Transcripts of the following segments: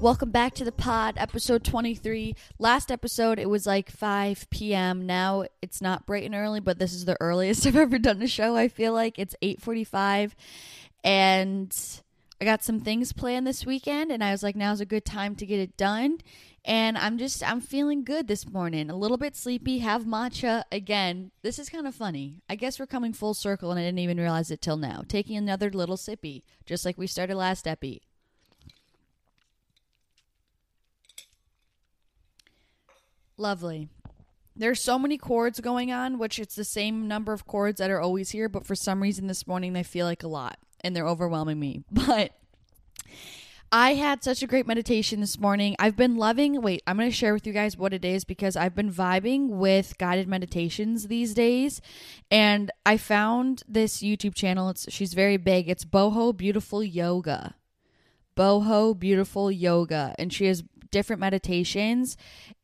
Welcome back to the pod, episode 23. Last episode, it was like 5 p.m. Now, it's not bright and early, but this is the earliest I've ever done a show. I feel like it's 8:45, and I got some things planned this weekend, and I was like, now's a good time to get it done, and I'm feeling good this morning. A little bit sleepy, have matcha again. This is kind of funny. I guess we're coming full circle, and I didn't even realize it till now. Taking another little sippy, just like we started last epi. Lovely. There's so many chords going on, which it's the same number of chords that are always here, but for some reason this morning they feel like a lot and they're overwhelming me. But I had such a great meditation this morning. I've been loving, I'm going to share with you guys what it is because I've been vibing with guided meditations these days. And I found this YouTube channel. She's very big. It's Boho Beautiful Yoga. Boho Beautiful Yoga. And she has different meditations,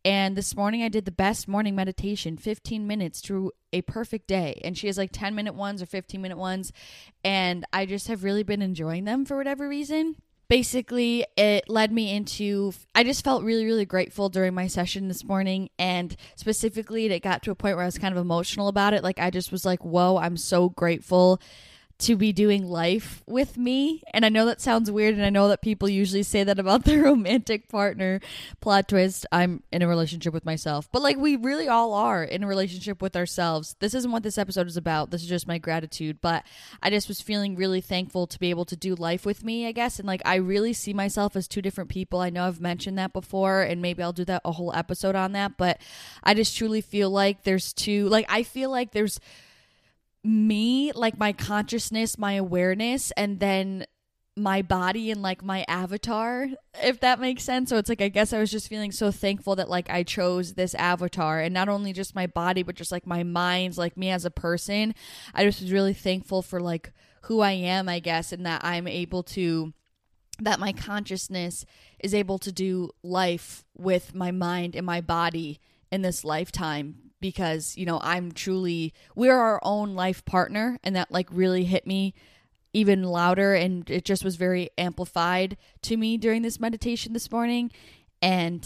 and this morning I did the best morning meditation, 15 minutes through a perfect day, and she has like 10-minute ones or 15-minute ones, and I just have really been enjoying them for whatever reason. Basically, it led me into, I just felt really, really grateful during my session this morning, and specifically it got to a point where I was kind of emotional about it. Like I just was like, whoa, I'm so grateful to be doing life with me. And I know that sounds weird, and I know that people usually say that about their romantic partner. Plot twist, I'm in a relationship with myself. But like we really all are in a relationship with ourselves. This isn't what this episode is about. This is just my gratitude. But I just was feeling really thankful to be able to do life with me, I guess. And like I really see myself as two different people. I know I've mentioned that before, and maybe I'll do that a whole episode on that. But I just truly feel like there's two, like I feel like there's me, like my consciousness, my awareness, and then my body and like my avatar, if that makes sense. So it's like, I guess I was just feeling so thankful that like I chose this avatar, and not only just my body, but just like my mind, like me as a person. I just was really thankful for like who I am, I guess, and that I'm able to, that my consciousness is able to do life with my mind and my body in this lifetime. Because, you know, I'm truly, we're our own life partner, and that like really hit me even louder, and it just was very amplified to me during this meditation this morning. And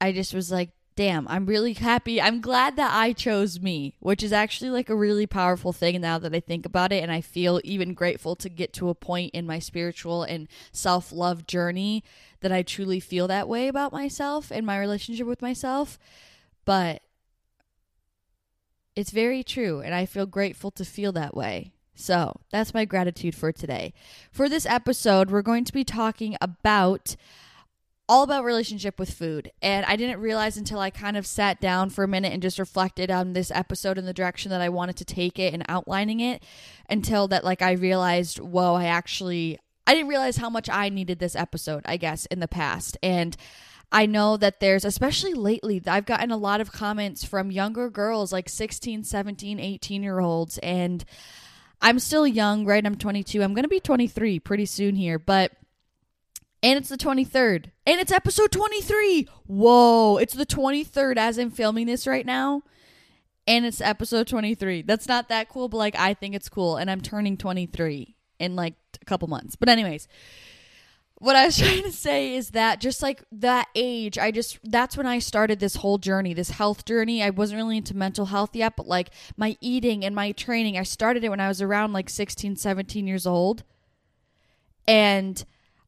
I just was like, damn, I'm really happy. I'm glad that I chose me, which is actually like a really powerful thing now that I think about it. And I feel even grateful to get to a point in my spiritual and self-love journey that I truly feel that way about myself and my relationship with myself. But it's very true, and I feel grateful to feel that way. So that's my gratitude for today. For this episode, we're going to be talking about all about relationship with food. And I didn't realize until I kind of sat down for a minute and just reflected on this episode and the direction that I wanted to take it and outlining it, until that like I realized, whoa, I didn't realize how much I needed this episode, I guess, in the past. And I know that there's, especially lately, I've gotten a lot of comments from younger girls, like 16, 17, 18-year-olds, and I'm still young, right? I'm 22. I'm going to be 23 pretty soon here, but, and it's the 23rd, and it's episode 23. Whoa, it's the 23rd as I'm filming this right now, and it's episode 23. That's not that cool, but like I think it's cool, and I'm turning 23 in like a couple months, but anyways. What I was trying to say is that just like that age, that's when I started this whole journey, this health journey. I wasn't really into mental health yet, but like my eating and my training, I started it when I was around like 16, 17 years old. And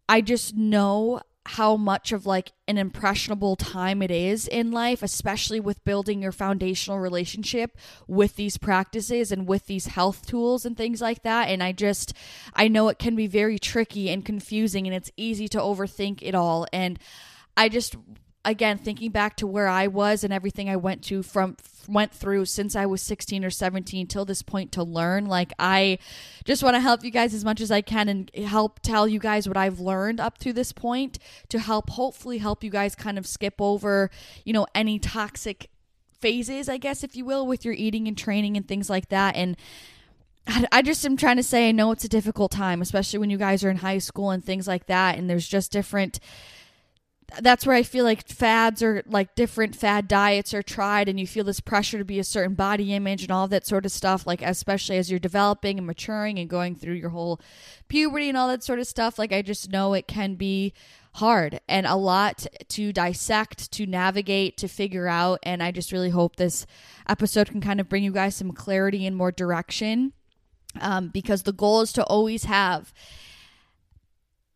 I just know how much of like an impressionable time it is in life, especially with building your foundational relationship with these practices and with these health tools and things like that. And I know it can be very tricky and confusing, and it's easy to overthink it all. And again, thinking back to where I was and everything I went through since I was 16 or 17 till this point to learn. Like, I just want to help you guys as much as I can and help tell you guys what I've learned up to this point to hopefully help you guys kind of skip over, you know, any toxic phases, I guess, if you will, with your eating and training and things like that. And I just am trying to say, I know it's a difficult time, especially when you guys are in high school and things like that. And there's just different, that's where I feel like fads or like different fad diets are tried, and you feel this pressure to be a certain body image and all that sort of stuff. Like, especially as you're developing and maturing and going through your whole puberty and all that sort of stuff. Like, I just know it can be hard and a lot to dissect, to navigate, to figure out. And I just really hope this episode can kind of bring you guys some clarity and more direction. Because the goal is to always have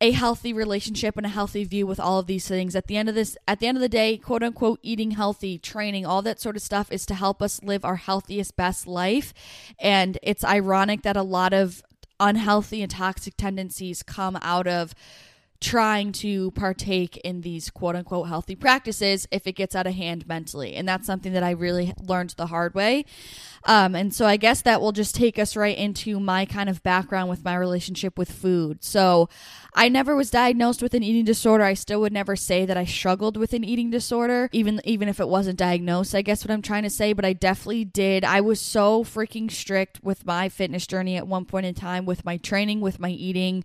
a healthy relationship and a healthy view with all of these things. At the end of the day, quote unquote, eating healthy, training, all that sort of stuff is to help us live our healthiest, best life. And it's ironic that a lot of unhealthy and toxic tendencies come out of trying to partake in these quote unquote healthy practices if it gets out of hand mentally. And that's something that I really learned the hard way. And so I guess that will just take us right into my kind of background with my relationship with food. So I never was diagnosed with an eating disorder. I still would never say that I struggled with an eating disorder, even if it wasn't diagnosed, I guess what I'm trying to say. But I definitely did. I was so freaking strict with my fitness journey at one point in time, with my training, with my eating.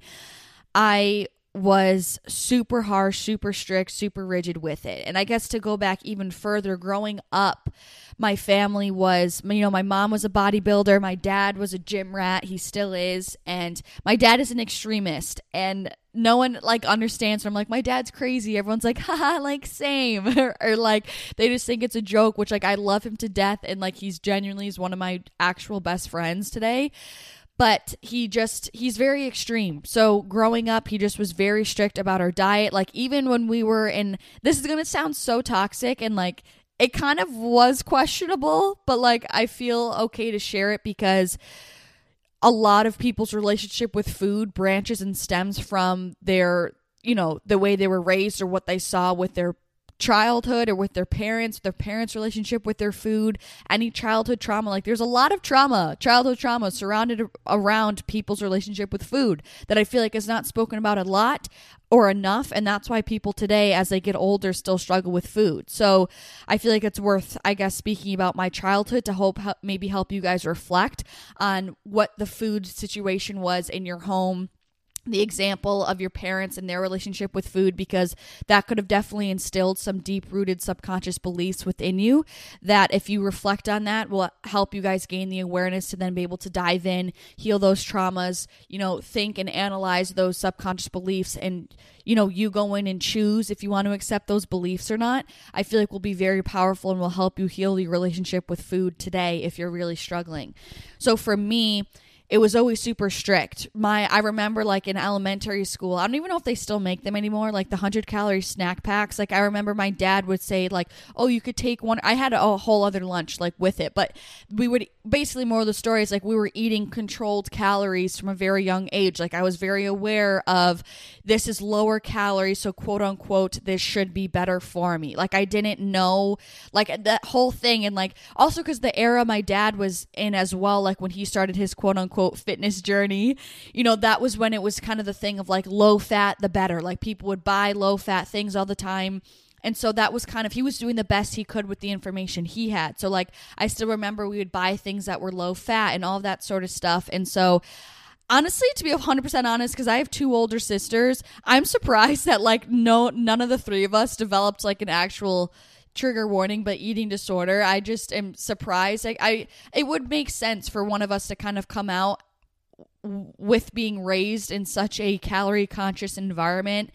I was super harsh, super strict, super rigid with it. And I guess to go back even further, growing up, my family was, you know, my mom was a bodybuilder. My dad was a gym rat. He still is. And my dad is an extremist. And no one like understands when I'm like, my dad's crazy. Everyone's like, haha, like same. or like they just think it's a joke, which like I love him to death. And like he's genuinely is one of my actual best friends today. But he's very extreme. So growing up, he just was very strict about our diet. Like even when we were in, this is going to sound so toxic and like it kind of was questionable, but like I feel okay to share it because a lot of people's relationship with food branches and stems from their, you know, the way they were raised or what they saw with their childhood or with their parents' relationship with their food, any childhood trauma. Like there's a lot of childhood trauma surrounded around people's relationship with food that I feel like is not spoken about a lot or enough. And that's why people today, as they get older, still struggle with food. So I feel like it's worth, I guess, speaking about my childhood to maybe help you guys reflect on what the food situation was in your home, the example of your parents and their relationship with food, because that could have definitely instilled some deep-rooted subconscious beliefs within you that if you reflect on that will help you guys gain the awareness to then be able to dive in, heal those traumas, you know, think and analyze those subconscious beliefs and, you know, you go in and choose if you want to accept those beliefs or not. I feel like will be very powerful and will help you heal your relationship with food today if you're really struggling. So for me, it was always super strict. I remember like in elementary school, I don't even know if they still make them anymore, like the 100-calorie snack packs. Like I remember my dad would say like, oh, you could take one. I had a whole other lunch like with it, but we would basically, more of the story is like we were eating controlled calories from a very young age. Like I was very aware of this is lower calories, so quote unquote, this should be better for me. Like I didn't know like that whole thing. And like also because the era my dad was in as well, like when he started his quote unquote fitness journey, you know, that was when it was kind of the thing of like low fat, the better. Like people would buy low fat things all the time. And so that was kind of, he was doing the best he could with the information he had. So like, I still remember we would buy things that were low fat and all that sort of stuff. And so honestly, to be 100% honest, because I have two older sisters, I'm surprised that like none of the three of us developed like an actual, trigger warning, but eating disorder. I just am surprised. It would make sense for one of us to kind of come out with being raised in such a calorie conscious environment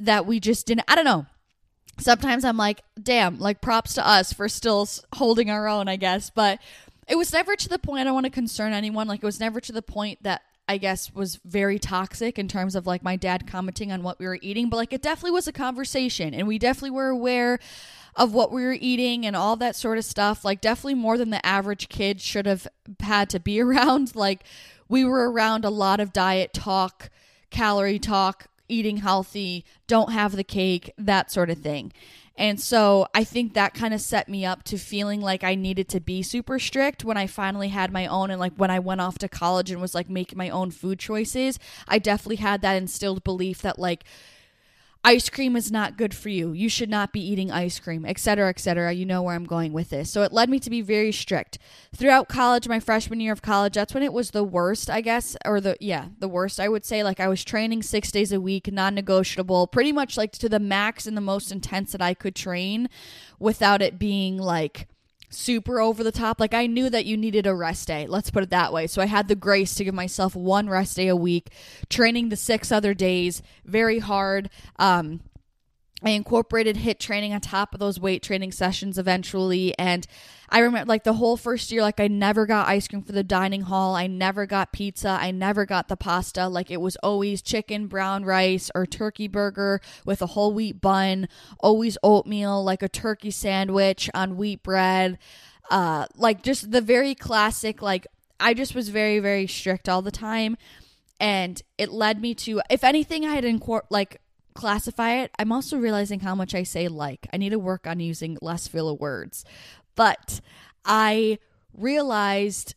that we just didn't, I don't know. Sometimes I'm like, damn, like props to us for still holding our own, I guess. But it was never to the point, I don't want to concern anyone. Like it was never to the point that I guess was very toxic in terms of like my dad commenting on what we were eating, but like it definitely was a conversation and we definitely were aware of what we were eating and all that sort of stuff. Like definitely more than the average kid should have had to be around. Like we were around a lot of diet talk, calorie talk, eating healthy, don't have the cake, that sort of thing. And so I think that kind of set me up to feeling like I needed to be super strict when I finally had my own. And like when I went off to college and was like making my own food choices, I definitely had that instilled belief that like ice cream is not good for you. You should not be eating ice cream, et cetera, et cetera. You know where I'm going with this. So it led me to be very strict throughout college, my freshman year of college. That's when it was the worst, I guess, or the worst, I would say. Like I was training 6 days a week, non-negotiable, pretty much like to the max and the most intense that I could train without it being like super over the top. Like I knew that you needed a rest day. Let's put it that way. So I had the grace to give myself one rest day a week, training the 6 other days very hard. I incorporated HIIT training on top of those weight training sessions eventually. And I remember like the whole first year, like I never got ice cream for the dining hall. I never got pizza. I never got the pasta. Like it was always chicken, brown rice, or turkey burger with a whole wheat bun, always oatmeal, like a turkey sandwich on wheat bread. Like just the very classic, like I just was very, very strict all the time. And it led me to, if anything, I had classify it. I'm also realizing how much I say like. I need to work on using less filler words. But I realized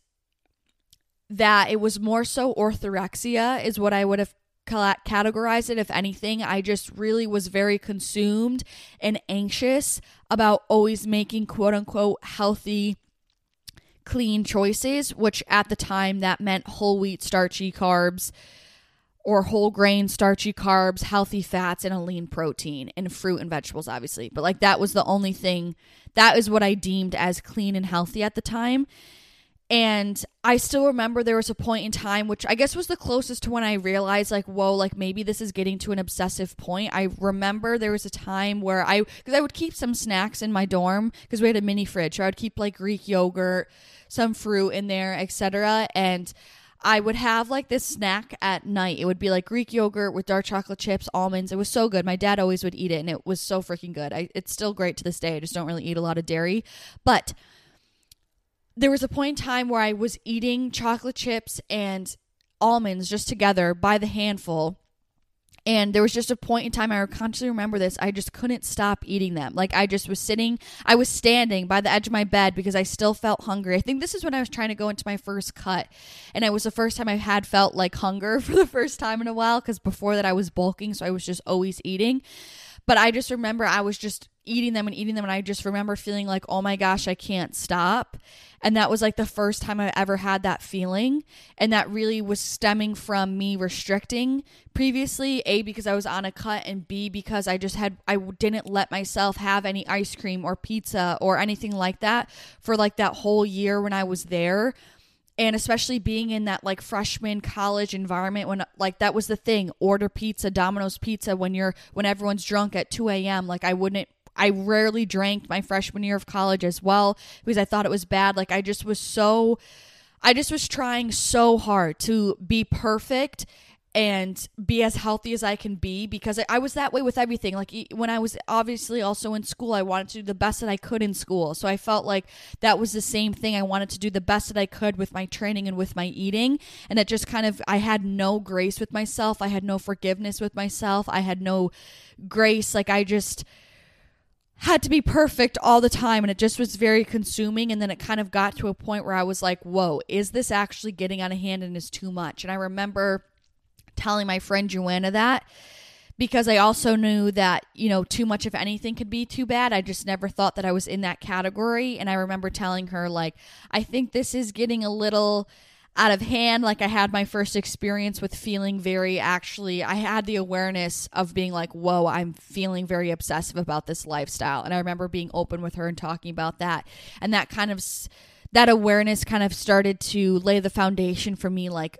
that it was more so orthorexia is what I would have categorized it. If anything, I just really was very consumed and anxious about always making quote unquote healthy, clean choices, which at the time that meant whole wheat starchy carbs, or whole grain, starchy carbs, healthy fats, and a lean protein, and fruit and vegetables, obviously. But like that was the only thing, that is what I deemed as clean and healthy at the time. And I still remember there was a point in time, which I guess was the closest to when I realized like, whoa, like maybe this is getting to an obsessive point. I remember there was a time where because I would keep some snacks in my dorm because we had a mini fridge. So I would keep like Greek yogurt, some fruit in there, etc. And I would have like this snack at night. It would be like Greek yogurt with dark chocolate chips, almonds. It was so good. My dad always would eat it and it was so freaking good. It's still great to this day. I just don't really eat a lot of dairy. But there was a point in time where I was eating chocolate chips and almonds just together by the handful. And there was just a point in time, I consciously remember this, I just couldn't stop eating them. Like I was standing by the edge of my bed because I still felt hungry. I think this is when I was trying to go into my first cut. And it was the first time I had felt like hunger for the first time in a while, because before that I was bulking. So I was just always eating. But I just remember I was just eating them. And I just remember feeling like, oh my gosh, I can't stop. And that was like the first time I ever had that feeling. And that really was stemming from me restricting previously, A, because I was on a cut, and B, because I didn't let myself have any ice cream or pizza or anything like that for like that whole year when I was there. And especially being in that like freshman college environment when like that was the thing, order pizza, Domino's pizza when everyone's drunk at 2 a.m. Like I rarely drank my freshman year of college as well because I thought it was bad. Like I just was trying so hard to be perfect and be as healthy as I can be, because I was that way with everything. Like when I was obviously also in school, I wanted to do the best that I could in school. So I felt like that was the same thing. I wanted to do the best that I could with my training and with my eating. And it just kind of, I had no grace with myself. I had no forgiveness with myself. I had no grace. Like I just had to be perfect all the time, and it just was very consuming. And then it kind of got to a point where I was like, whoa, is this actually getting out of hand and is too much? And I remember telling my friend Joanna that, because I also knew that, you know, too much of anything could be too bad. I just never thought that I was in that category. And I remember telling her, like, I think this is getting a little out of hand. Like I had my first experience with feeling I had the awareness of being like, whoa, I'm feeling very obsessive about this lifestyle. And I remember being open with her and talking about that. And that awareness kind of started to lay the foundation for me, like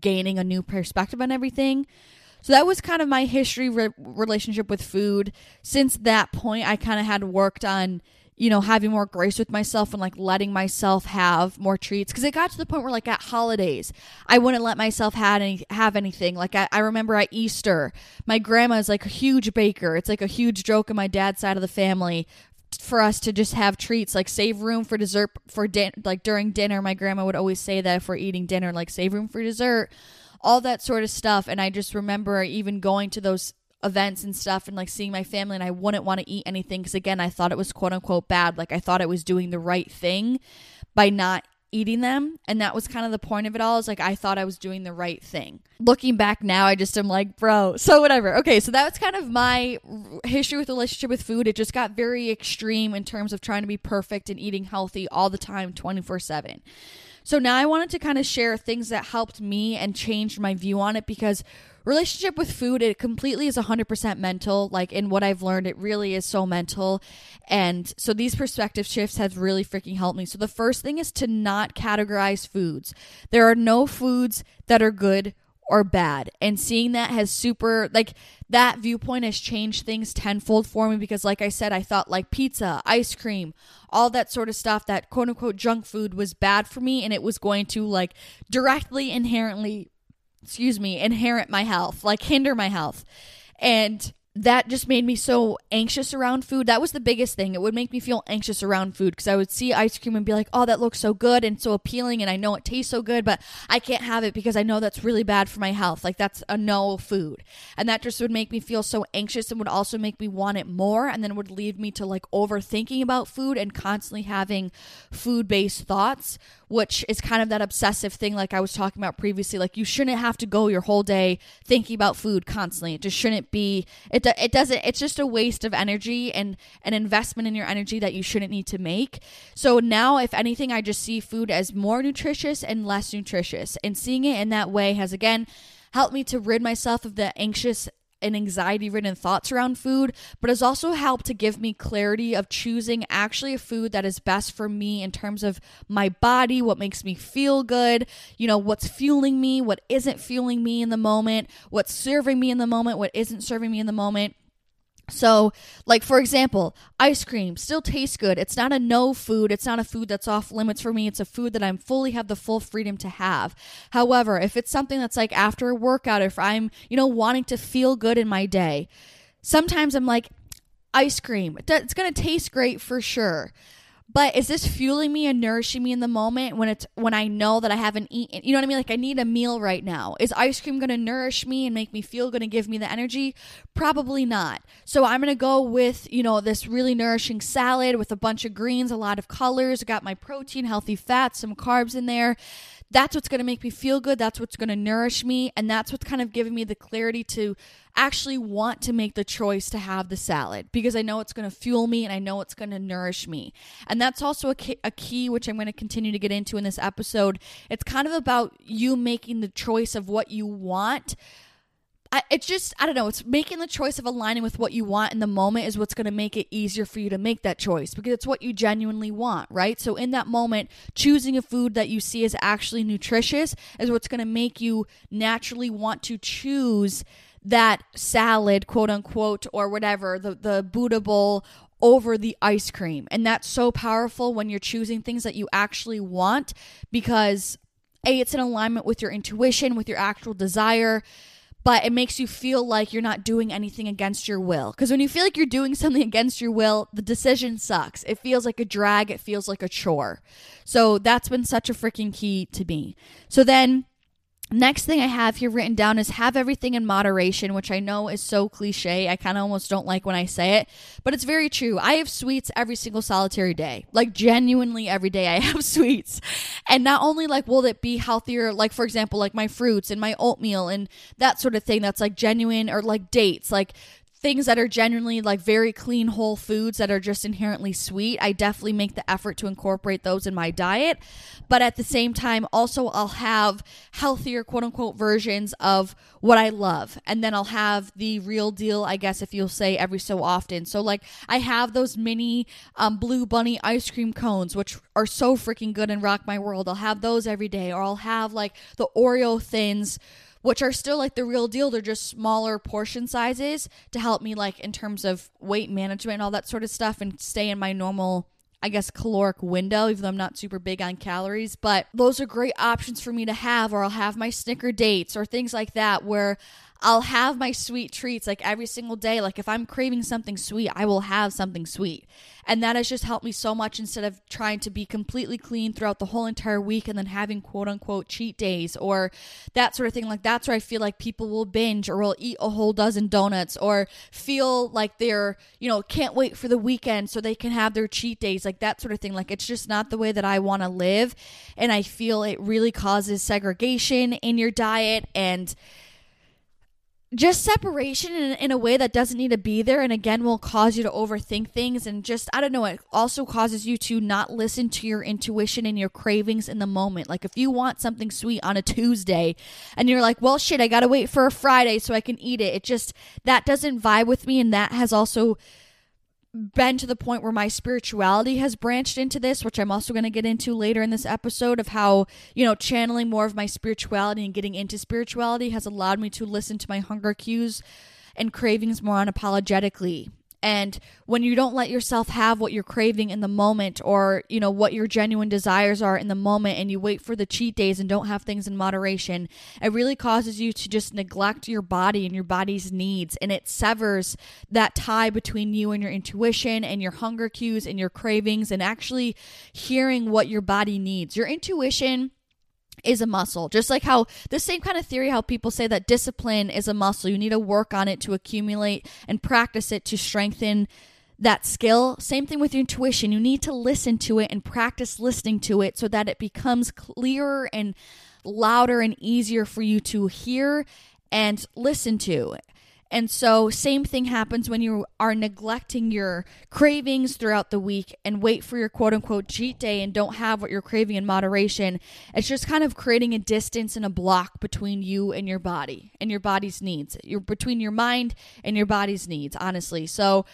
gaining a new perspective on everything. So that was kind of my history relationship with food. Since that point, I kind of had worked on, you know, having more grace with myself and like letting myself have more treats. Cause it got to the point where like at holidays, I wouldn't let myself have anything. Like I remember at Easter, my grandma is like a huge baker. It's like a huge joke in my dad's side of the family for us to just have treats, like save room for dessert for like during dinner. My grandma would always say that if we're eating dinner, like save room for dessert. all that sort of stuff. And I just remember even going to those events and stuff and like seeing my family, and I wouldn't want to eat anything because, again, I thought it was quote unquote bad. Like, I thought I was doing the right thing by not eating them. And that was kind of the point of it all, is like, I thought I was doing the right thing. Looking back now, I just am like, bro, so whatever. Okay, so that's kind of my history with relationship with food. It just got very extreme in terms of trying to be perfect and eating healthy all the time, 24/7. So now I wanted to kind of share things that helped me and changed my view on it, because relationship with food, it completely is 100% mental. Like, in what I've learned, it really is so mental. And so these perspective shifts have really freaking helped me. So the first thing is to not categorize foods. There are no foods that are good or bad. And seeing that has that viewpoint has changed things tenfold for me, because like I said, I thought like pizza, ice cream, all that sort of stuff, that quote unquote junk food, was bad for me, and it was going to like directly inherit my health, like hinder my health. And that just made me so anxious around food. That was the biggest thing. It would make me feel anxious around food, because I would see ice cream and be like, oh, that looks so good and so appealing, and I know it tastes so good, but I can't have it because I know that's really bad for my health. Like, that's a no food. And that just would make me feel so anxious, and would also make me want it more, and then would lead me to like overthinking about food and constantly having food-based thoughts, which is kind of that obsessive thing like I was talking about previously. Like, you shouldn't have to go your whole day thinking about food constantly. It just shouldn't be, it's just a waste of energy and an investment in your energy that you shouldn't need to make. So now, if anything, I just see food as more nutritious and less nutritious. And seeing it in that way has, again, helped me to rid myself of the anxious and anxiety-ridden thoughts around food, but has also helped to give me clarity of choosing actually a food that is best for me in terms of my body, what makes me feel good, you know, what's fueling me, what isn't fueling me in the moment, what's serving me in the moment, what isn't serving me in the moment. So, like, for example, ice cream still tastes good. It's not a no food. It's not a food that's off limits for me. It's a food that I'm fully have the full freedom to have. However, if it's something that's like after a workout, if I'm, you know, wanting to feel good in my day, sometimes I'm like, ice cream, it's going to taste great for sure. But is this fueling me and nourishing me in the moment when I know that I haven't eaten? You know what I mean? Like, I need a meal right now. Is ice cream going to nourish me and make me feel good and give me the energy? Probably not. So I'm going to go with, you know, this really nourishing salad with a bunch of greens, a lot of colors, got my protein, healthy fats, some carbs in there. That's what's going to make me feel good. That's what's going to nourish me. And that's what's kind of giving me the clarity to actually want to make the choice to have the salad, because I know it's going to fuel me and I know it's going to nourish me. And that's also a key, which I'm going to continue to get into in this episode. It's kind of about you making the choice of what you want. I don't know, it's making the choice of aligning with what you want in the moment is what's going to make it easier for you to make that choice, because it's what you genuinely want, right? So in that moment, choosing a food that you see as actually nutritious is what's going to make you naturally want to choose that salad, quote unquote, or whatever, the Buddha bowl over the ice cream. And that's so powerful when you're choosing things that you actually want, because A, it's in alignment with your intuition, with your actual desire, but it makes you feel like you're not doing anything against your will. Because when you feel like you're doing something against your will, the decision sucks. It feels like a drag. It feels like a chore. So that's been such a freaking key to me. So then next thing I have here written down is have everything in moderation, which I know is so cliche. I kind of almost don't like when I say it, but it's very true. I have sweets every single solitary day, like genuinely every day I have sweets. And not only like will it be healthier, like for example, like my fruits and my oatmeal and that sort of thing that's like genuine, or like dates, like things that are genuinely like very clean, whole foods that are just inherently sweet. I definitely make the effort to incorporate those in my diet. But at the same time, also I'll have healthier, quote unquote, versions of what I love. And then I'll have the real deal, I guess, if you'll say, every so often. So like I have those mini Blue Bunny ice cream cones, which are so freaking good and rock my world. I'll have those every day. Or I'll have like the Oreo thins, which are still like the real deal. They're just smaller portion sizes to help me like in terms of weight management and all that sort of stuff, and stay in my normal, I guess, caloric window, even though I'm not super big on calories. But those are great options for me to have. Or I'll have my Snicker dates or things like that, where I'll have my sweet treats like every single day. Like if I'm craving something sweet, I will have something sweet. And that has just helped me so much instead of trying to be completely clean throughout the whole entire week and then having quote unquote cheat days or that sort of thing. Like that's where I feel like people will binge or will eat a whole dozen donuts or feel like they're, you know, can't wait for the weekend so they can have their cheat days, like that sort of thing. Like it's just not the way that I want to live. And I feel it really causes segregation in your diet and just separation in a way that doesn't need to be there, and again will cause you to overthink things and just, I don't know, it also causes you to not listen to your intuition and your cravings in the moment. Like if you want something sweet on a Tuesday and you're like, well shit, I gotta wait for a Friday so I can eat it. It just, that doesn't vibe with me, and that has also been to the point where my spirituality has branched into this, which I'm also going to get into later in this episode, of how, you know, channeling more of my spirituality and getting into spirituality has allowed me to listen to my hunger cues and cravings more unapologetically. And when you don't let yourself have what you're craving in the moment, or, you know, what your genuine desires are in the moment, and you wait for the cheat days and don't have things in moderation, it really causes you to just neglect your body and your body's needs. And it severs that tie between you and your intuition and your hunger cues and your cravings and actually hearing what your body needs. Your intuition is a muscle, just like how the same kind of theory how people say that discipline is a muscle, you need to work on it to accumulate and practice it to strengthen that skill. Same thing with your intuition, you need to listen to it and practice listening to it so that it becomes clearer and louder and easier for you to hear and listen to. And so same thing happens when you are neglecting your cravings throughout the week and wait for your quote unquote cheat day and don't have what you're craving in moderation. It's just kind of creating a distance and a block between you and your body and your body's needs. You're between your mind and your body's needs, honestly. So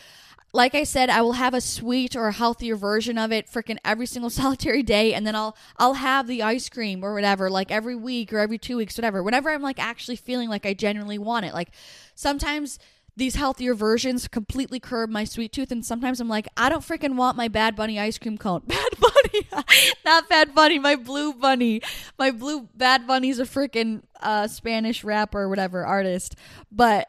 like I said, I will have a sweet or a healthier version of it freaking every single solitary day. And then I'll have the ice cream or whatever, like every week or every 2 weeks, whatever, whenever I'm like actually feeling like I genuinely want it. Like sometimes these healthier versions completely curb my sweet tooth. And sometimes I'm like, I don't freaking want my Bad Bunny ice cream cone. Bad Bunny, not Bad Bunny, my Blue Bunny. My Blue Bad Bunny's a freaking Spanish rapper or whatever artist. But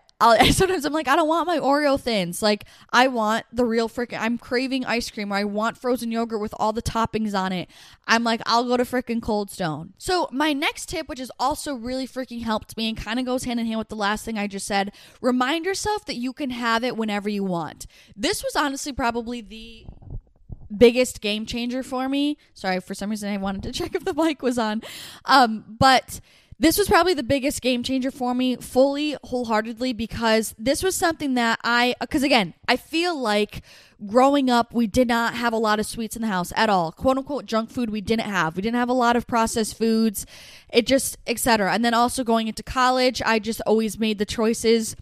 sometimes I'm like, I don't want my Oreo Thins. Like I want the real freaking, I'm craving ice cream, or I want frozen yogurt with all the toppings on it. I'm like, I'll go to freaking Cold Stone. So my next tip, which has also really freaking helped me and kind of goes hand in hand with the last thing I just said, remind yourself that you can have it whenever you want. This was honestly probably the biggest game changer for me. Sorry, for some reason I wanted to check if the mic was on. But this was probably the biggest game changer for me, fully, wholeheartedly, because this was something that because again, I feel like growing up, we did not have a lot of sweets in the house at all. Quote unquote junk food we didn't have. We didn't have a lot of processed foods, it just, et cetera. And then also going into college, I just always made the choices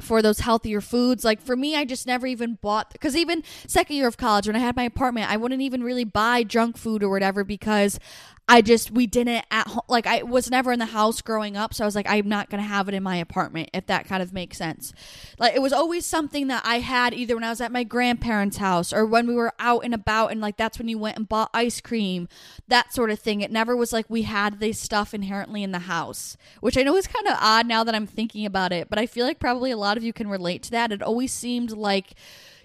for those healthier foods. Like for me, I just never even bought, because even second year of college when I had my apartment, I wouldn't even really buy junk food or whatever, because we didn't at home, like I was never in the house growing up. So I was like, I'm not going to have it in my apartment, if that kind of makes sense. Like it was always something that I had either when I was at my grandparents' house or when we were out and about, and like that's when you went and bought ice cream, that sort of thing. It never was like we had this stuff inherently in the house, which I know is kind of odd now that I'm thinking about it, but I feel like probably a lot of you can relate to that. It always seemed like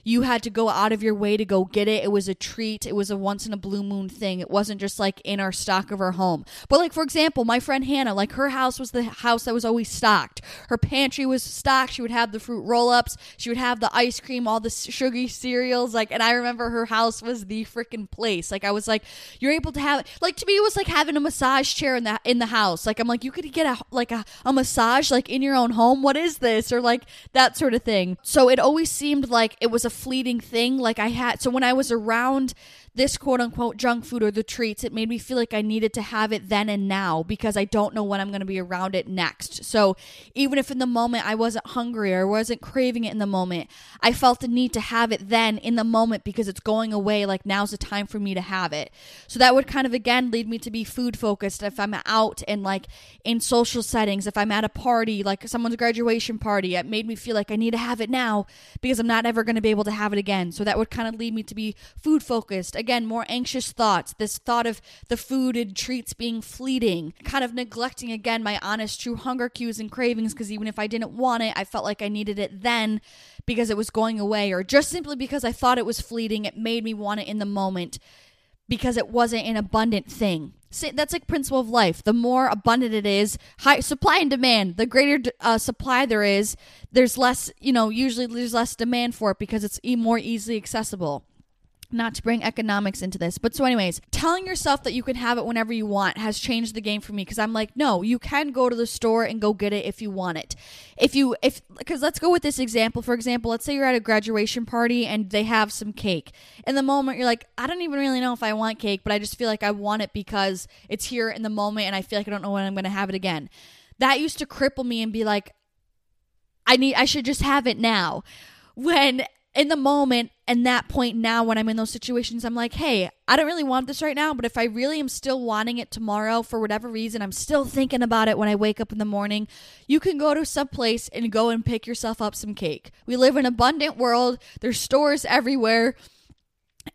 you had to go out of your way to go get it. It was a treat. It was a once in a blue moon thing. It wasn't just like in our stock of our home. But like, for example, my friend Hannah, like her house was the house that was always stocked. Her pantry was stocked. She would have the fruit roll-ups. She would have the ice cream, all the sugary cereals. Like, and I remember her house was the freaking place. Like I was like, you're able to have, like to me, it was like having a massage chair in the house. Like, I'm like, you could get a massage like in your own home. What is this? Or like that sort of thing. So it always seemed like it was a fleeting thing. Like I had, so when I was around this quote unquote junk food or the treats, it made me feel like I needed to have it then and now, because I don't know when I'm going to be around it next. So even if in the moment I wasn't hungry or wasn't craving it in the moment, I felt the need to have it then in the moment, because it's going away. Like now's the time for me to have it. So that would kind of again lead me to be food focused. If I'm out and like in social settings, if I'm at a party, like someone's graduation party, it made me feel like I need to have it now because I'm not ever going to be able able to have it again. So that would kind of lead me to be food focused. Again, more anxious thoughts, this thought of the food and treats being fleeting, kind of neglecting again my honest true hunger cues and cravings, because even if I didn't want it, I felt like I needed it then because it was going away, or just simply because I thought it was fleeting, it made me want it in the moment because it wasn't an abundant thing. That's like principle of life. The more abundant it is, high supply and demand, the greater supply there is, there's less, usually there's less demand for it because it's more easily accessible. Not to bring economics into this. But so anyways, telling yourself that you can have it whenever you want has changed the game for me, because I'm like, no, you can go to the store and go get it if you want it. Because let's go with this example. For example, let's say you're at a graduation party and they have some cake. In the moment, you're like, I don't even really know if I want cake, but I just feel like I want it because it's here in the moment and I feel like I don't know when I'm going to have it again. That used to cripple me and be like, I should just have it now. When in the moment and that point now when I'm in those situations, I'm like, hey, I don't really want this right now, but if I really am still wanting it tomorrow for whatever reason, I'm still thinking about it when I wake up in the morning, you can go to some place and go and pick yourself up some cake. We live in an abundant world. There's stores everywhere.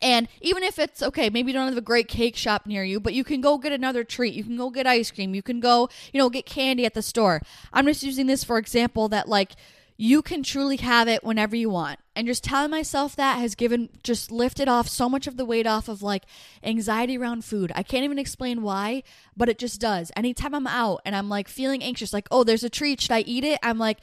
And even if it's okay, maybe you don't have a great cake shop near you, but you can go get another treat. You can go get ice cream. You can go, get candy at the store. I'm just using this for example that you can truly have it whenever you want. And just telling myself that has just lifted off so much of the weight off of anxiety around food. I can't even explain why, but it just does. Anytime I'm out and I'm feeling anxious, oh, there's a treat, should I eat it? I'm like,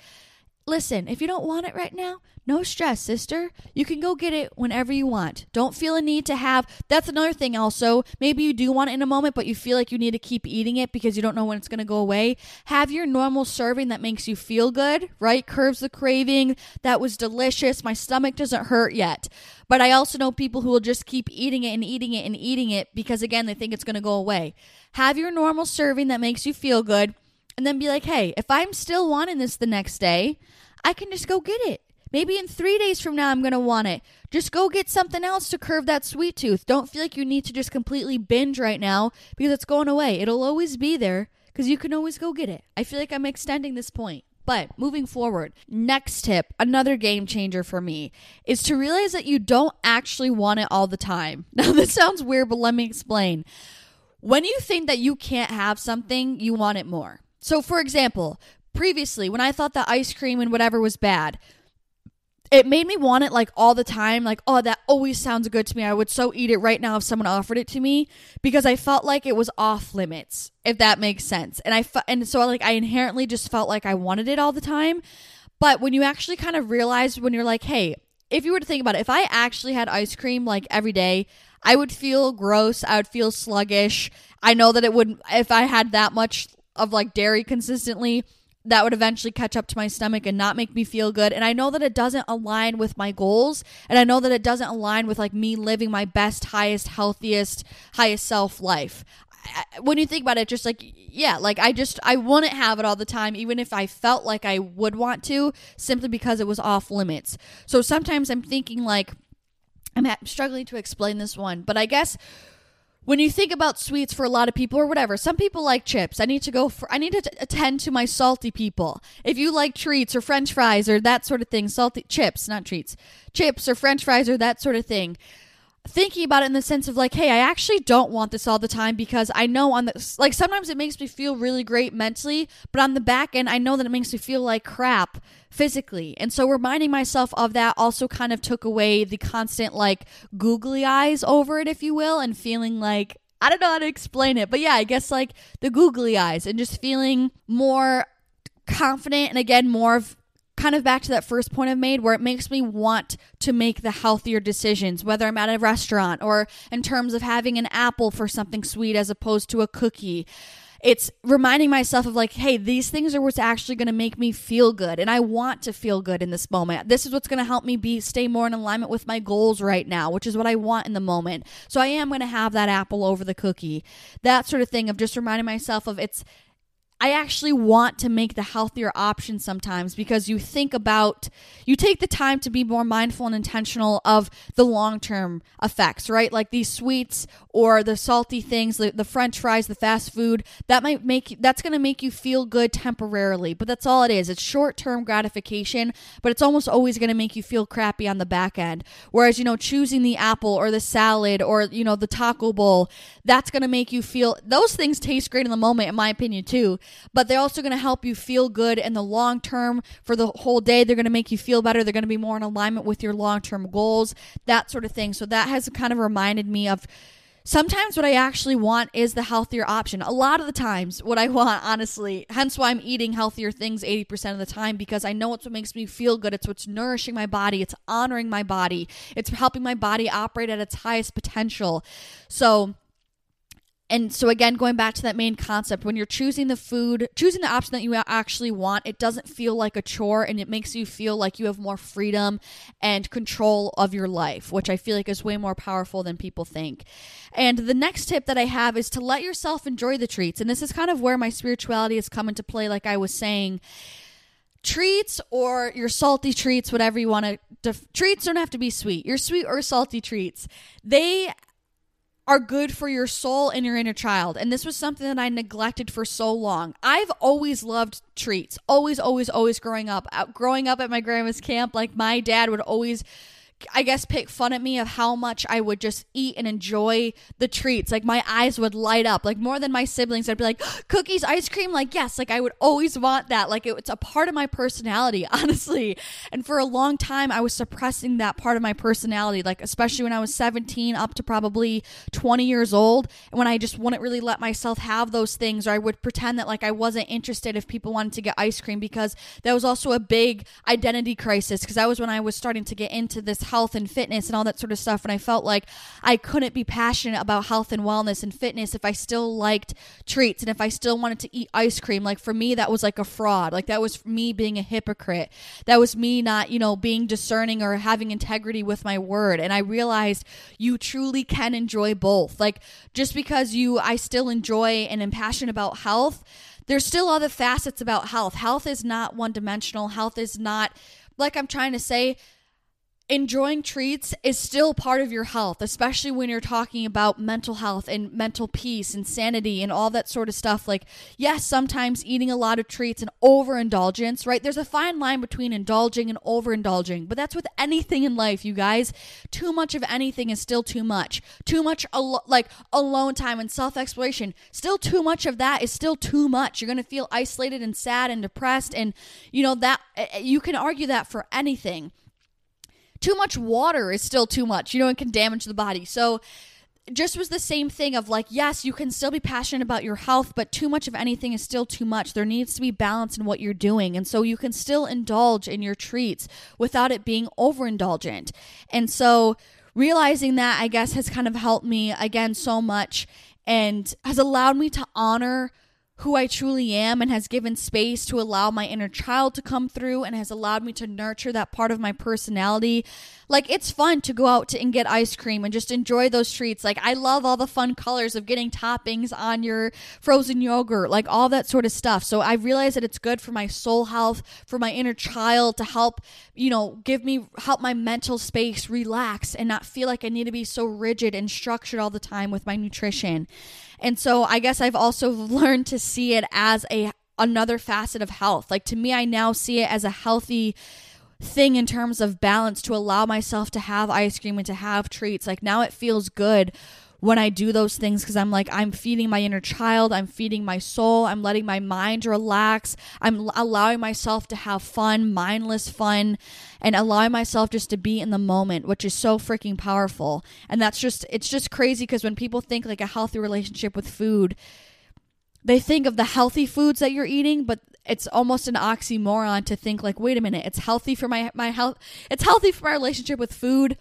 listen, if you don't want it right now, no stress, sister. You can go get it whenever you want. Don't feel a need to have. That's another thing also. Maybe you do want it in a moment, but you feel like you need to keep eating it because you don't know when it's going to go away. Have your normal serving that makes you feel good, right? Curbs the craving. That was delicious. My stomach doesn't hurt yet. But I also know people who will just keep eating it and eating it and eating it because, again, they think it's going to go away. Have your normal serving that makes you feel good. And then be like, hey, if I'm still wanting this the next day, I can just go get it. Maybe in 3 days from now, I'm going to want it. Just go get something else to curb that sweet tooth. Don't feel like you need to just completely binge right now because it's going away. It'll always be there because you can always go get it. I feel like I'm extending this point. But moving forward, next tip, another game changer for me, is to realize that you don't actually want it all the time. Now, this sounds weird, but let me explain. When you think that you can't have something, you want it more. So for example, previously when I thought the ice cream and whatever was bad, it made me want it all the time. Oh, that always sounds good to me. I would so eat it right now if someone offered it to me, because I felt like it was off limits, if that makes sense. And so I inherently just felt like I wanted it all the time. But when you actually kind of realize, when you're like, hey, if you were to think about it, if I actually had ice cream every day, I would feel gross. I would feel sluggish. I know that it wouldn't, if I had that much of dairy consistently, that would eventually catch up to my stomach and not make me feel good. And I know that it doesn't align with my goals. And I know that it doesn't align with me living my best, highest, healthiest, highest self life. When you think about it, just I wouldn't have it all the time, even if I felt like I would want to, simply because it was off limits. So sometimes I'm thinking I'm struggling to explain this one, but I guess when you think about sweets for a lot of people or whatever, some people like chips. I need to attend to my salty people. If you like treats or french fries or that sort of thing, salty chips, not treats, chips or french fries or that sort of thing. Thinking about it in the sense of hey, I actually don't want this all the time, because I know on the, sometimes it makes me feel really great mentally, but on the back end, I know that it makes me feel like crap physically. And so reminding myself of that also kind of took away the constant googly eyes over it, if you will, and feeling I don't know how to explain it, but yeah, I guess the googly eyes and just feeling more confident. And again, more of kind of back to that first point I've made, where it makes me want to make the healthier decisions, whether I'm at a restaurant or in terms of having an apple for something sweet as opposed to a cookie. It's reminding myself of hey, these things are what's actually going to make me feel good. And I want to feel good in this moment. This is what's going to help me stay more in alignment with my goals right now, which is what I want in the moment. So I am going to have that apple over the cookie, that sort of thing, of just reminding myself of I actually want to make the healthier option sometimes because you think about, you take the time to be more mindful and intentional of the long-term effects, right? Like these sweets or the salty things, the French fries, the fast food, that's going to make you feel good temporarily, but that's all it is. It's short-term gratification, but it's almost always going to make you feel crappy on the back end. Whereas, you know, choosing the apple or the salad or, you know, the taco bowl, that's going to make you feel, those things taste great in the moment, in my opinion, too. But they're also going to help you feel good in the long term for the whole day. They're going to make you feel better. They're going to be more in alignment with your long-term goals, that sort of thing. So that has kind of reminded me of sometimes what I actually want is the healthier option. A lot of the times what I want, honestly, hence why I'm eating healthier things 80% of the time, because I know it's what makes me feel good. It's what's nourishing my body. It's honoring my body. It's helping my body operate at its highest potential. So again, going back to that main concept, when you're choosing the food, choosing the option that you actually want, it doesn't feel like a chore and it makes you feel like you have more freedom and control of your life, which I feel like is way more powerful than people think. And the next tip that I have is to let yourself enjoy the treats. And this is kind of where my spirituality has come into play, like I was saying. Treats or your salty treats, whatever you want to, treats don't have to be sweet. Your sweet or salty treats, they are good for your soul and your inner child. And this was something that I neglected for so long. I've always loved treats. Always growing up. Growing up at my grandma's camp, like my dad would always, I guess, pick fun at me of how much I would just eat and enjoy the treats. Like my eyes would light up, like more than my siblings. I'd be like, cookies, ice cream. Like, yes, like I would always want that. Like it's a part of my personality, honestly. And for a long time, I was suppressing that part of my personality. Like, especially when I was 17 up to probably 20 years old, and when I just wouldn't really let myself have those things, or I would pretend that like I wasn't interested if people wanted to get ice cream, because that was also a big identity crisis. Because that was when I was starting to get into this health and fitness and all that sort of stuff. And I felt like I couldn't be passionate about health and wellness and fitness if I still liked treats and if I still wanted to eat ice cream. Like for me, that was like a fraud. Like that was me being a hypocrite. That was me not, you know, being discerning or having integrity with my word. And I realized you truly can enjoy both. Like just because I still enjoy and am passionate about health, there's still other facets about health. Health is not one dimensional. Health is not, like I'm trying to say, enjoying treats is still part of your health, especially when you're talking about mental health and mental peace and sanity and all that sort of stuff. Like, yes, sometimes eating a lot of treats and overindulgence, right? There's a fine line between indulging and overindulging, but that's with anything in life, you guys. Too much of anything is still too much. Too much like alone time and self-exploration, still too much of that is still too much. You're going to feel isolated and sad and depressed, and you know that you can argue that for anything. Too much water is still too much, you know, and can damage the body. So just was the same thing of like, yes, you can still be passionate about your health, but too much of anything is still too much. There needs to be balance in what you're doing. And so you can still indulge in your treats without it being overindulgent. And so realizing that, I guess, has kind of helped me again so much and has allowed me to honor who I truly am, and has given space to allow my inner child to come through, and has allowed me to nurture that part of my personality. Like, it's fun to go out and get ice cream and just enjoy those treats. Like, I love all the fun colors of getting toppings on your frozen yogurt, like all that sort of stuff. So I realized that it's good for my soul health, for my inner child, to help, you know, help my mental space relax and not feel like I need to be so rigid and structured all the time with my nutrition. And so I guess I've also learned to see it as another facet of health. Like, to me, I now see it as a healthy thing in terms of balance, to allow myself to have ice cream and to have treats. Like, now it feels good when I do those things, because I'm like, I'm feeding my inner child, I'm feeding my soul, I'm letting my mind relax, I'm allowing myself to have fun, mindless fun, and allowing myself just to be in the moment, which is so freaking powerful. And it's just crazy, because when people think like a healthy relationship with food, they think of the healthy foods that you're eating, but it's almost an oxymoron to think like, wait a minute, it's healthy for my health, it's healthy for my relationship with food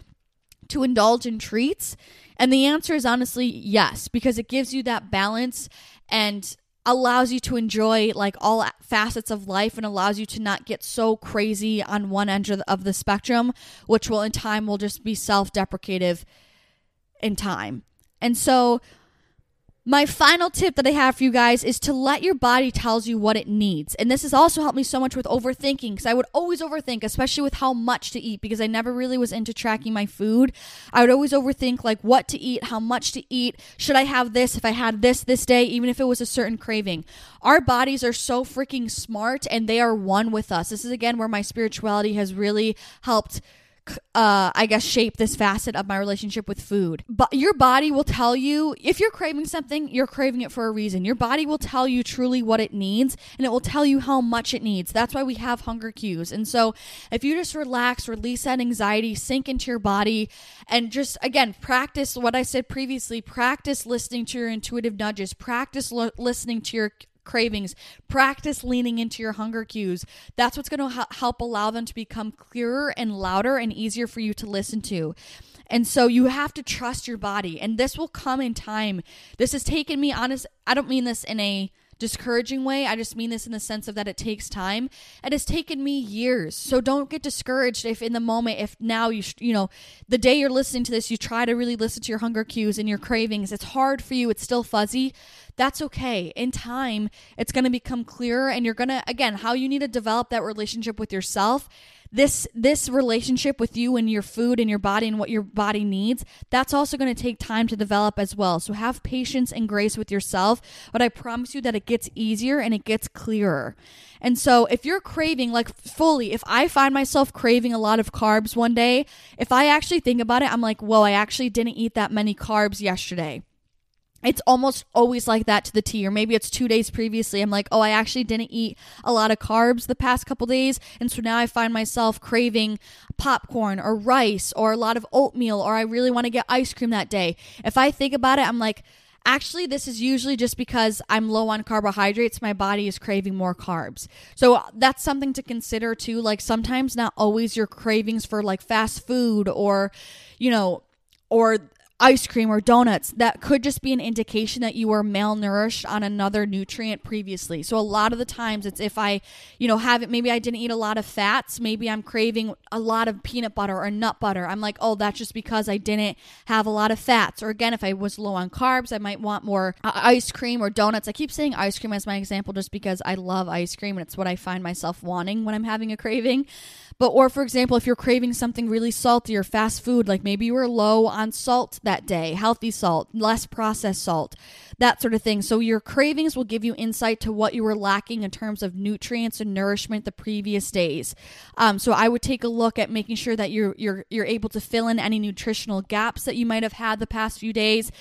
to indulge in treats? And the answer is honestly yes, because it gives you that balance and allows you to enjoy like all facets of life, and allows you to not get so crazy on one end of the spectrum, which will in time will just be self-deprecative in time. And so My final tip that I have for you guys is to let your body tells you what it needs. And this has also helped me so much with overthinking, because I would always overthink, especially with how much to eat, because I never really was into tracking my food. I would always overthink like what to eat, how much to eat. Should I have this if I had this day, even if it was a certain craving? Our bodies are so freaking smart and they are one with us. This is, again, where my spirituality has really helped shape this facet of my relationship with food. But your body will tell you if you're craving something, you're craving it for a reason. Your body will tell you truly what it needs, and it will tell you how much it needs. That's why we have hunger cues. And so if you just relax, release that anxiety, sink into your body, and just, again, practice what I said previously, practice listening to your intuitive nudges, practice listening to your cravings, practice leaning into your hunger cues. That's what's going to help allow them to become clearer and louder and easier for you to listen to. And so you have to trust your body, and this will come in time. This has taken me, honest, I don't mean this in a discouraging way. I just mean this in the sense of that it takes time. It has taken me years. So don't get discouraged if in the moment, if now you know, the day you're listening to this, you try to really listen to your hunger cues and your cravings. It's hard for you. It's still fuzzy. That's okay. In time, it's going to become clearer, and you're going to, again, how you need to develop that relationship with yourself. This relationship with you and your food and your body and what your body needs, that's also going to take time to develop as well. So have patience and grace with yourself, but I promise you that it gets easier and it gets clearer. And so if you're craving, like fully, if I find myself craving a lot of carbs one day, if I actually think about it, I'm like, whoa, I actually didn't eat that many carbs yesterday. It's almost always like that to the T, or maybe it's 2 days previously. I'm like, oh, I actually didn't eat a lot of carbs the past couple days. And so now I find myself craving popcorn or rice or a lot of oatmeal, or I really want to get ice cream that day. If I think about it, I'm like, actually, this is usually just because I'm low on carbohydrates. My body is craving more carbs. So that's something to consider too. Like sometimes not always your cravings for like fast food or, you know, or ice cream or donuts, that could just be an indication that you were malnourished on another nutrient previously. So a lot of the times it's if I, you know, haven't, maybe I didn't eat a lot of fats, maybe I'm craving a lot of peanut butter or nut butter. I'm like, oh, that's just because I didn't have a lot of fats. Or again, if I was low on carbs, I might want more ice cream or donuts. I keep saying ice cream as my example just because I love ice cream and it's what I find myself wanting when I'm having a craving. But, or for example, if you're craving something really salty or fast food, like maybe you were low on salt that day, healthy salt, less processed salt, that sort of thing. So your cravings will give you insight to what you were lacking in terms of nutrients and nourishment the previous days. So I would take a look at making sure that you're able to fill in any nutritional gaps that you might have had the past few days.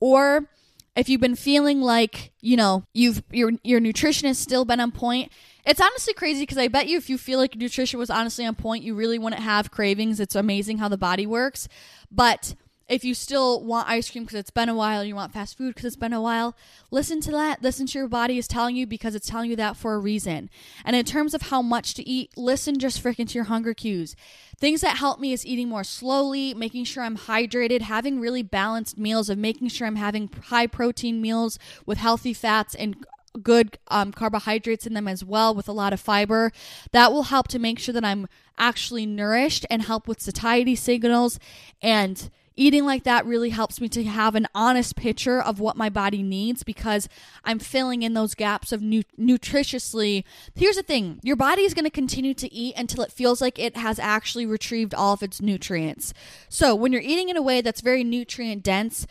Or if you've been feeling like, you know, your nutrition has still been on point. It's honestly crazy because I bet you if you feel like your nutrition was honestly on point, you really wouldn't have cravings. It's amazing how the body works. But if you still want ice cream because it's been a while, you want fast food because it's been a while, listen to that. Listen to your body is telling you, because it's telling you that for a reason. And in terms of how much to eat, listen just freaking to your hunger cues. Things that help me is eating more slowly, making sure I'm hydrated, having really balanced meals, of making sure I'm having high protein meals with healthy fats and good carbohydrates in them as well, with a lot of fiber. That will help to make sure that I'm actually nourished and help with satiety signals. And eating like that really helps me to have an honest picture of what my body needs, because I'm filling in those gaps of nutritiously. Here's the thing. Your body is going to continue to eat until it feels like it has actually retrieved all of its nutrients. So when you're eating in a way that's very nutrient dense,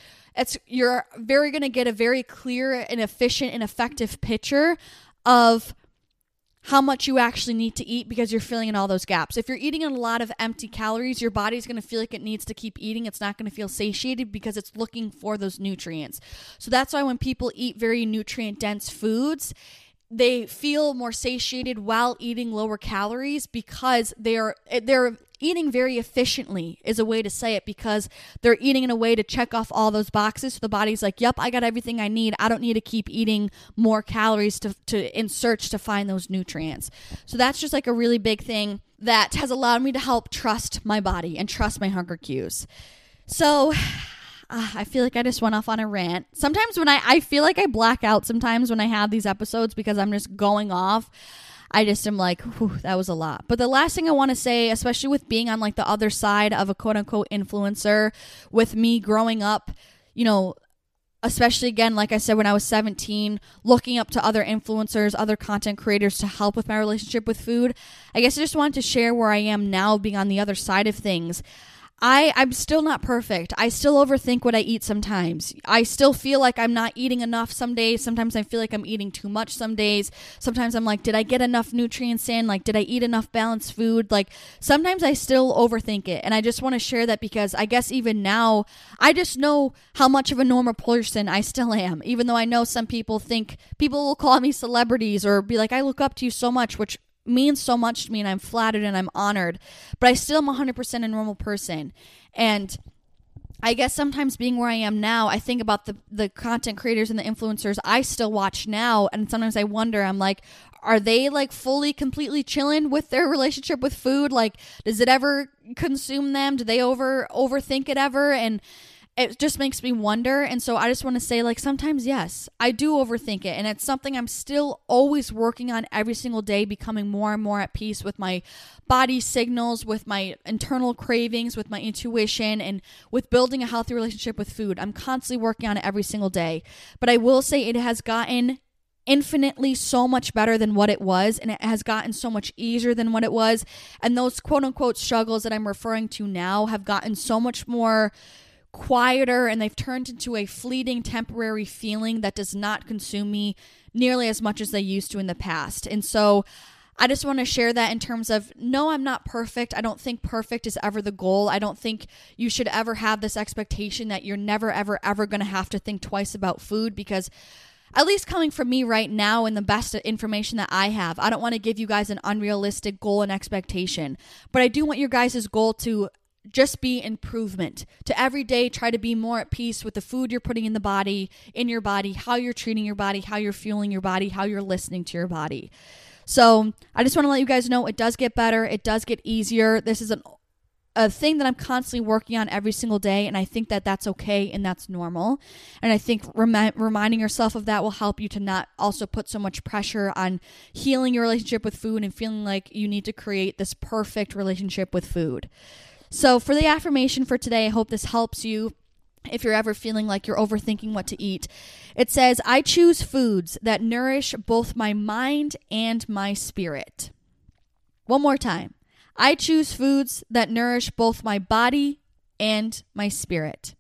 you're very going to get a very clear and efficient and effective picture of how much you actually need to eat, because you're filling in all those gaps. If you're eating a lot of empty calories, your body's going to feel like it needs to keep eating. It's not going to feel satiated because it's looking for those nutrients. So that's why when people eat very nutrient dense foods, they feel more satiated while eating lower calories, because they're eating very efficiently is a way to say it, because they're eating in a way to check off all those boxes. So the body's like, yep, I got everything I need. I don't need to keep eating more calories to in search to find those nutrients. So that's just like a really big thing that has allowed me to help trust my body and trust my hunger cues. So I feel like I just went off on a rant. Sometimes when I feel like I black out sometimes when I have these episodes, because I'm just going off. I just am like, whew, that was a lot. But the last thing I want to say, especially with being on like the other side of a quote unquote influencer, with me growing up, you know, especially again, like I said, when I was 17, looking up to other influencers, other content creators to help with my relationship with food. I guess I just wanted to share where I am now, being on the other side of things. I'm still not perfect. I still overthink what I eat sometimes. I still feel like I'm not eating enough some days. Sometimes I feel like I'm eating too much some days. Sometimes I'm like, did I get enough nutrients in? Like, did I eat enough balanced food? Like, sometimes I still overthink it. And I just want to share that because I guess even now, I just know how much of a normal person I still am. Even though I know some people think, people will call me celebrities or be like, I look up to you so much, which means so much to me, and I'm flattered and I'm honored, but I still am 100% a normal person. And I guess sometimes being where I am now, I think about the content creators and the influencers I still watch now, and sometimes I wonder, I'm like, are they like fully, completely chilling with their relationship with food? Like, does it ever consume them? Do they overthink it ever? And it just makes me wonder. And so I just want to say, like, sometimes, yes, I do overthink it. And it's something I'm still always working on every single day, becoming more and more at peace with my body signals, with my internal cravings, with my intuition, and with building a healthy relationship with food. I'm constantly working on it every single day. But I will say it has gotten infinitely so much better than what it was, and it has gotten so much easier than what it was. And those quote-unquote struggles that I'm referring to now have gotten so much more quieter, and they've turned into a fleeting temporary feeling that does not consume me nearly as much as they used to in the past. And so I just want to share that in terms of, no, I'm not perfect. I don't think perfect is ever the goal. I don't think you should ever have this expectation that you're never, ever, ever going to have to think twice about food, because at least coming from me right now and the best information that I have, I don't want to give you guys an unrealistic goal and expectation, but I do want your guys' goal to just be improvement, to every day try to be more at peace with the food you're putting in the body, in your body, how you're treating your body, how you're fueling your body, how you're listening to your body. So I just want to let you guys know it does get better. It does get easier. This is a thing that I'm constantly working on every single day. And I think that that's okay. And that's normal. And I think reminding yourself of that will help you to not also put so much pressure on healing your relationship with food and feeling like you need to create this perfect relationship with food. So for the affirmation for today, I hope this helps you if you're ever feeling like you're overthinking what to eat. It says, I choose foods that nourish both my mind and my spirit. One more time. I choose foods that nourish both my body and my spirit.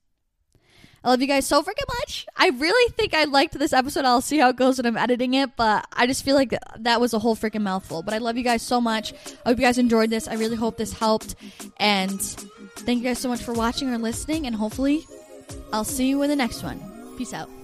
I love you guys so freaking much. I really think I liked this episode. I'll see how it goes when I'm editing it, but I just feel like that was a whole freaking mouthful. But I love you guys so much. I hope you guys enjoyed this. I really hope this helped. And thank you guys so much for watching or listening, and hopefully I'll see you in the next one. Peace out.